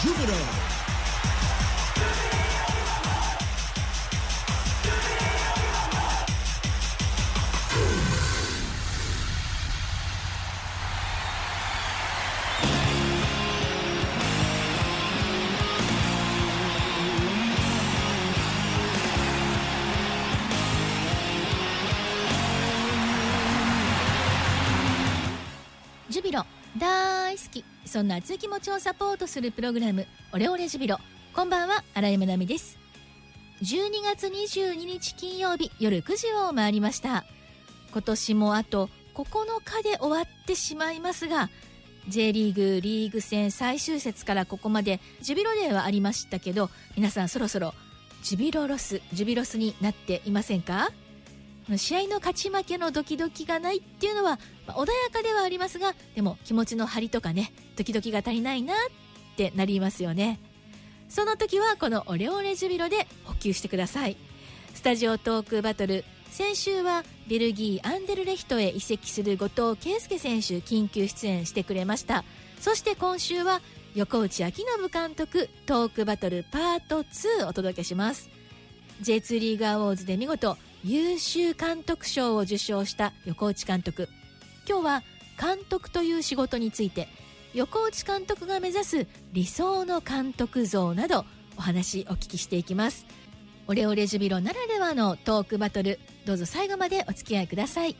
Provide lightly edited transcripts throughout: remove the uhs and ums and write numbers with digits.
Jupiter.ジュビロ大好き、そんな熱い気持ちをサポートするプログラム、オレオレジュビロ。こんばんは、荒山奈美です。12月22日金曜日、夜9時を回りました。今年もあと9日で終わってしまいますが、 J リーグリーグ戦最終節からここまでジュビロデーはありましたけど、皆さんそろそろジュビロスになっていませんか？試合の勝ち負けのドキドキがないっていうのは、穏やかではありますが、でも気持ちの張りとかね、ドキドキが足りないなってなりますよね。その時はこのオレオレジュビロで補給してください。スタジオトークバトル、先週はベルギーアンデルレヒトへ移籍する後藤圭介選手緊急出演してくれました。そして今週は横内昭信監督トークバトルパート2をお届けします。 J2 リーグアウォーズで見事優秀監督賞を受賞した横内監督、今日は監督という仕事について、横内監督が目指す理想の監督像などお話お聞きしていきます。オレオレジュビロならではのトークバトル、どうぞ最後までお付き合いください。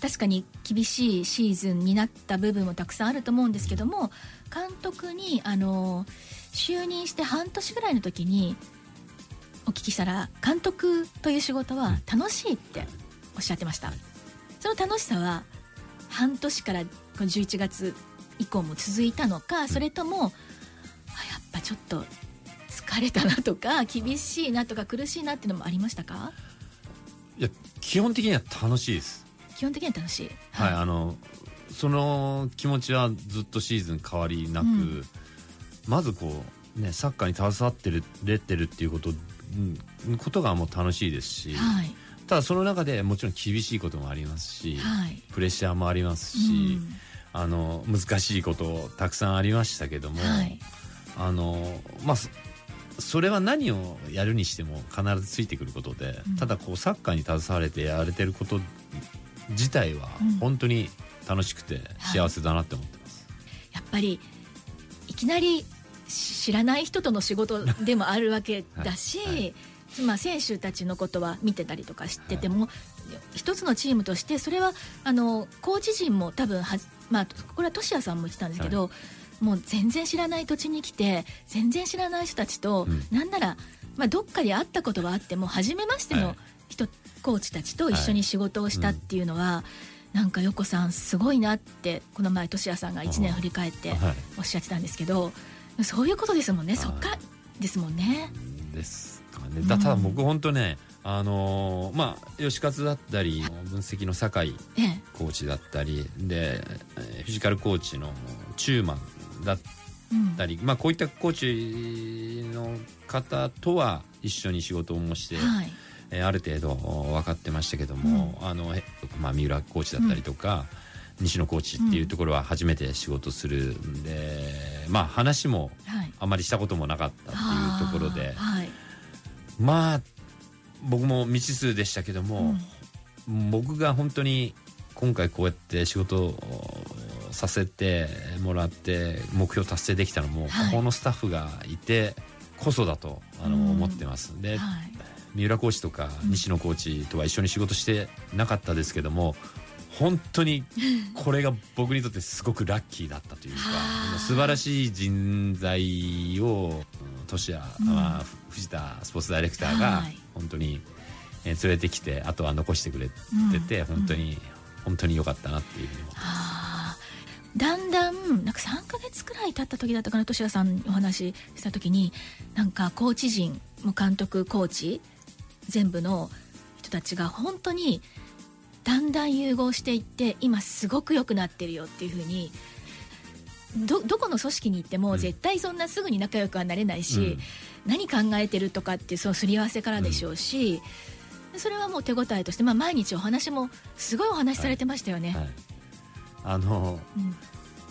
確かに厳しいシーズンになった部分もたくさんあると思うんですけども、監督に就任して半年ぐらいの時にお聞きしたら、監督という仕事は楽しいっておっしゃってました。その楽しさは半年から11月以降も続いたのか、それともやっぱちょっと疲れたなとか厳しいなとか苦しいなっていうのもありましたか？いや、基本的には楽しいです。基本的には楽しい、はい、その気持ちはずっとシーズン変わりなく、うん、まずこう、ね、サッカーに携わってれてるっていうことがもう楽しいですし、はい、ただその中でもちろん厳しいこともありますし、はい、プレッシャーもありますし、うん、難しいことたくさんありましたけども、はい、それは何をやるにしても必ずついてくることで、うん、ただこうサッカーに携われてやられてること自体は本当に楽しくて幸せだなって思ってます、はい、やっぱりいきなり知らない人との仕事でもあるわけだし、はいはい選手たちのことは見てたりとか知ってても、はい、一つのチームとしてそれはコーチ陣も多分これは俊也さんも言ってたんですけど、はい、もう全然知らない土地に来て全然知らない人たちと、うん、なんなら、どっかで会ったことはあっても初めましての人、はいコーチたちと一緒に仕事をしたっていうのは、なんか横さんすごいなってこの前俊也さんが1年振り返っておっしゃってたんですけど、はい、そういうことですもんね。そっかですもんね。ですかね。ただ僕本当ね、吉勝だったり分析の酒井コーチだったりで、フィジカルコーチの中馬だったり、こういったコーチの方とは一緒に仕事をして、はいある程度分かってましたけども、三浦コーチだったりとか、西野コーチっていうところは初めて仕事するんで、話もあまりしたこともなかったっていうところで、僕も未知数でしたけども、僕が本当に今回こうやって仕事をさせてもらって目標達成できたのも、このスタッフがいてこそだと思ってますんで、三浦コーチとか西野コーチとは一緒に仕事してなかったですけども、本当にこれが僕にとってすごくラッキーだったというか素晴らしい人材を俊也、藤田スポーツダイレクターが本当に連れてきて、あとは残してくれてて、本当に良かったなっていうふうに思ってます。だんだん3ヶ月くらい経った時だったかな、俊也さんにお話しした時に、コーチ陣も監督コーチ全部の人たちが本当にだんだん融合していって、今すごく良くなってるよっていう風に、どこの組織に行っても絶対そんなすぐに仲良くはなれないし、何考えてるとかっていうそのすり合わせからでしょうし、それはもう手応えとして、まあ、毎日お話もすごいお話されてましたよね、はいは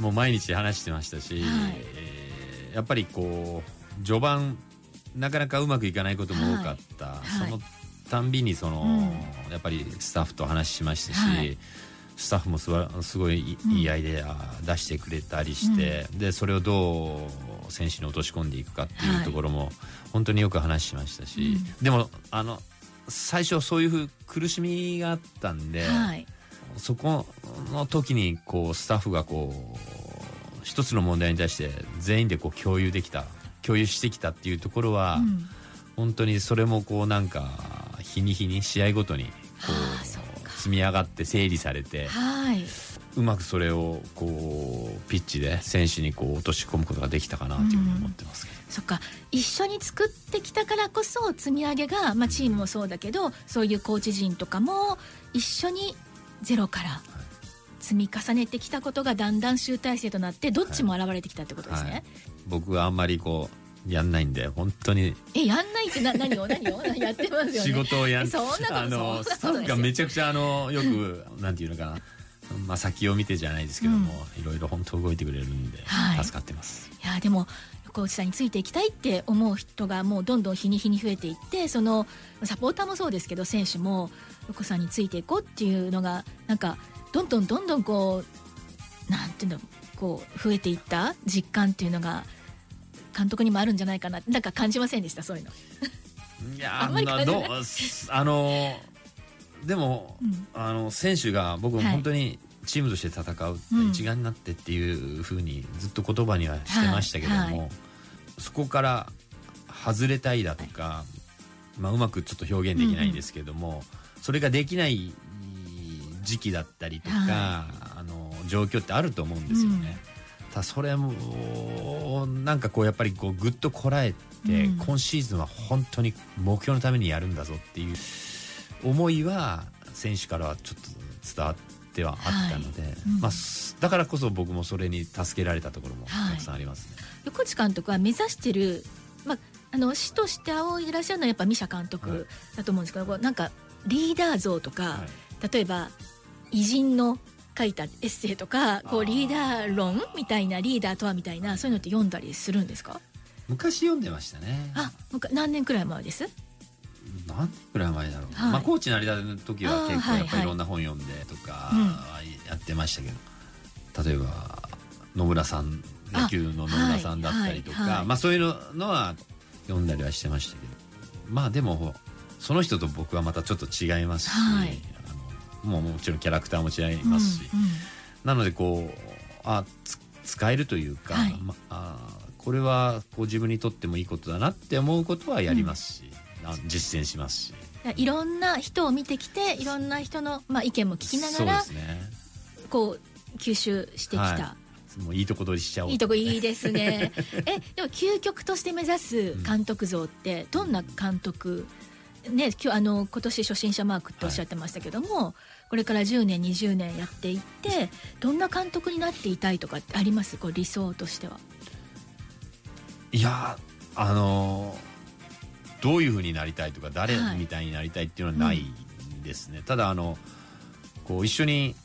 い、もう毎日話してましたし、はい、やっぱりこう序盤なかなかうまくいかないことも多かった、はいはい、そのたんびにその、うん、やっぱりスタッフと話しましたし、はい、スタッフもすごいいいアイデア出してくれたりして、うん、でそれをどう選手に落とし込んでいくかっていうところも本当によく話しましたし、はい、でも最初そういう苦しみがあったんで、はい、そこの時にこうスタッフがこう一つの問題に対して全員でこう共有してきたっていうところは、うん、本当にそれもこうなんか日に日に試合ごとにこう積み上がって整理されて、はいうまくそれをこうピッチで選手にこう落とし込むことができたかなというふうに思ってますけど、うん、そっか、一緒に作ってきたからこそ積み上げが、まあ、チームもそうだけど、うん、そういうコーチ陣とかも一緒にゼロから積み重ねてきたことがだんだん集大成となってどっちも現れてきたってことですね、はいはい、僕はあんまりこうやんないんで本当にやんないって何をやってますよね、仕事をやんそんなことスタッフがめちゃくちゃよくなんていうのかな、まあ、先を見てじゃないですけども、いろいろ本当動いてくれるんで助かってます、はい、いやでも横内さんについていきたいって思う人がもうどんどん日に日に増えていって、そのサポーターもそうですけど選手も横さんについていこうっていうのがなんかどんどんこうなんていうのこう増えていった実感っていうのが監督にもあるんじゃないかな、なんか感じませんでしたそういうのいやあんまり感じないでも、うん、選手が僕も本当にチームとして戦う、はい、一丸になってっていう風にずっと言葉にはしてましたけども、はいはい、そこから外れたいだとか、はい、まあ、うまくちょっと表現できないんですけども、うん、それができない時期だったりとか、はい、状況ってあると思うんですよね、うん、ただそれもなんかこうやっぱりこうぐっとこらえて、うん、今シーズンは本当に目標のためにやるんだぞっていう思いは選手からはちょっと伝わってはあったので、はい、うん、まあ、だからこそ僕もそれに助けられたところもたくさんありますね、はい、横内監督は目指してる、まあ、師として仰いでいらっしゃるのはやっぱりミシャ監督だと思うんですけど、はい、なんかリーダー像とか、はい、例えば偉人の書いたエッセイとかこうリーダー論みたいな、リーダーとはみたいな、そういうのって読んだりするんですか？昔読んでましたね。あ、何年くらい前です？何年くらい前だろう、はい、まあ、コーチなりだの時は結構やっぱりいろんな本読んでとかやってましたけど、はいはい、うん、例えば野村さん、野球の野村さんだったりとか、はいはいはい、まあ、そういうのは読んだりはしてましたけど、まあでもその人と僕はまたちょっと違いますし、はい、もちろんキャラクターも違いますし、うんうん、なのでこう使えるというか、はい、まあ、これはこう自分にとってもいいことだなって思うことはやりますし、うん、実践しますし、いろんな人を見てきていろんな人の、まあ、意見も聞きながら、そうですね、こう吸収してきた、はい、もういいとこ取りしちゃおう、いいとこいいですねでも究極として目指す監督像ってどんな監督、うん、ね、今年初心者マークっておっしゃってましたけども、はい、これから10年20年やっていってどんな監督になっていたいとかってあります？こう理想としては。いやどういう風になりたいとか誰みたいになりたいっていうのはないですね、はい、うん、ただこう一緒に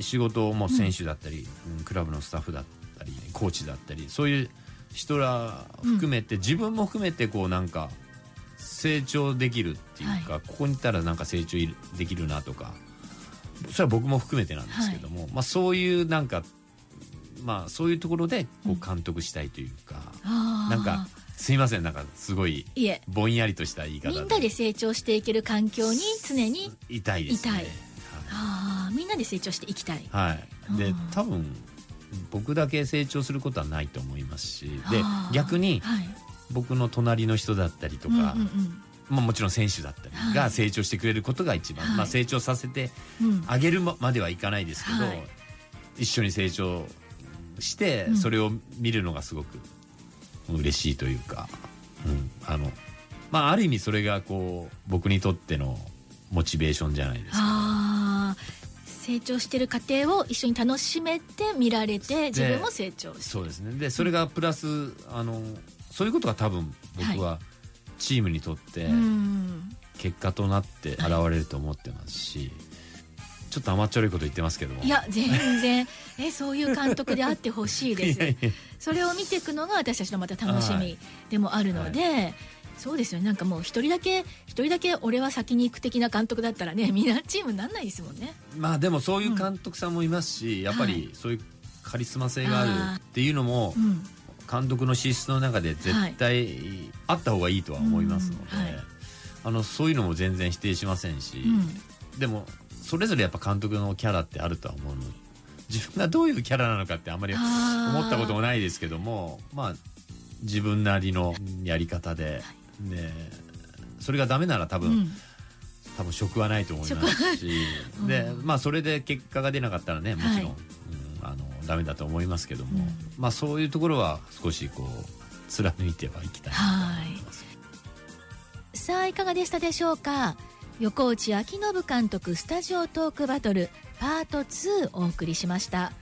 仕事をもう選手だったり、うん、クラブのスタッフだったりコーチだったりそういう人ら含めて、うん、自分も含めてこうなんか成長できるっていうか、はい、ここにいたらなんか成長できるなとか、それは僕も含めてなんですけども、はい、まあ、そういうなんか、まあ、そういうところでこう監督したいというか、うん、なんかすいません、なんかすごいぼんやりとした言い方で、みんなで成長していける環境に常にいたいですね、はい、あ、みんなで成長していきたい、はい、で多分僕だけ成長することはないと思いますし、で逆に僕の隣の人だったりとか、はい、まあ、もちろん選手だったりが成長してくれることが一番、はい、まあ、成長させてあげるまではいかないですけど、はい、一緒に成長してそれを見るのがすごく嬉しいというか、うん、まあ、ある意味それがこう僕にとってのモチベーションじゃないですか、ね、あ、成長してる過程を一緒に楽しめて見られて自分も成長して、そうですね、でそれがプラス、そういうことが多分僕はチームにとって結果となって現れると思ってますし、ちょっと甘っちょろいこと言ってますけども、いや全然そういう監督であってほしいですいやいや、それを見ていくのが私たちのまた楽しみでもあるので、はい、そうですよね。なんかもう一人だけ俺は先に行く的な監督だったらね、みんなチームにならないですもんね。まあでもそういう監督さんもいますし、うん、やっぱりそういうカリスマ性があるっていうのも、うん、監督の資質の中で絶対あった方がいいとは思いますので、はい、そういうのも全然否定しませんし、うん、でもそれぞれやっぱ監督のキャラってあるとは思うので、自分がどういうキャラなのかってあんまり思ったこともないですけども、まあ自分なりのやり方で、ね、それがダメなら多分職はないと思いますし、うん、でまあそれで結果が出なかったらね、もちろん、はい、ダメだと思いますけども、うん、まあそういうところは少しこう貫いてはいきたいなと思います。さあいかがでしたでしょうか。横内昭信監督スタジオトークバトルパート2をお送りしました。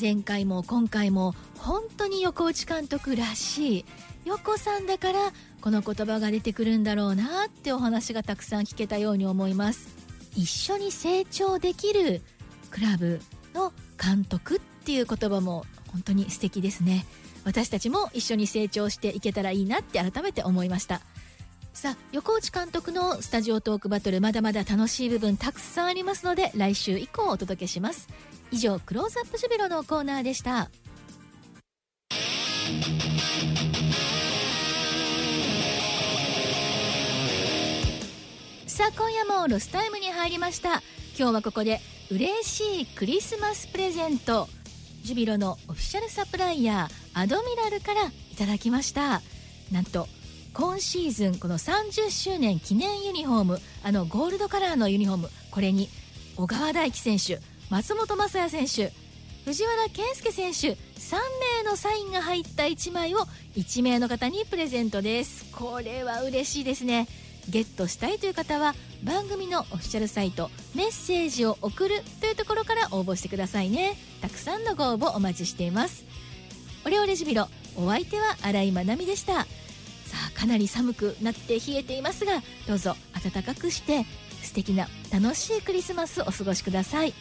前回も今回も本当に横内監督らしい、横さんだからこの言葉が出てくるんだろうなってお話がたくさん聞けたように思います。一緒に成長できるクラブの監督っていう言葉も本当に素敵ですね。私たちも一緒に成長していけたらいいなって改めて思いました。さあ横内監督のスタジオトークバトル、まだまだ楽しい部分たくさんありますので、来週以降お届けします。以上クローズアップジュビロのコーナーでした。さあ今夜もロスタイムに入りました。今日はここで嬉しいクリスマスプレゼント、ジュビロのオフィシャルサプライヤーアドミラルからいただきました。なんと今シーズンこの30周年記念ユニフォーム、ゴールドカラーのユニフォーム、これに小川大輝選手、松本雅也選手、藤原健介選手3名のサインが入った1枚を1名の方にプレゼントです。これは嬉しいですね。ゲットしたいという方は番組のオフィシャルサイトメッセージを送るというところから応募してくださいね。たくさんのご応募お待ちしています。オレオレジビロ、お相手は新井まなみでした。さあかなり寒くなって冷えていますが、どうぞ暖かくして素敵な楽しいクリスマスをお過ごしください。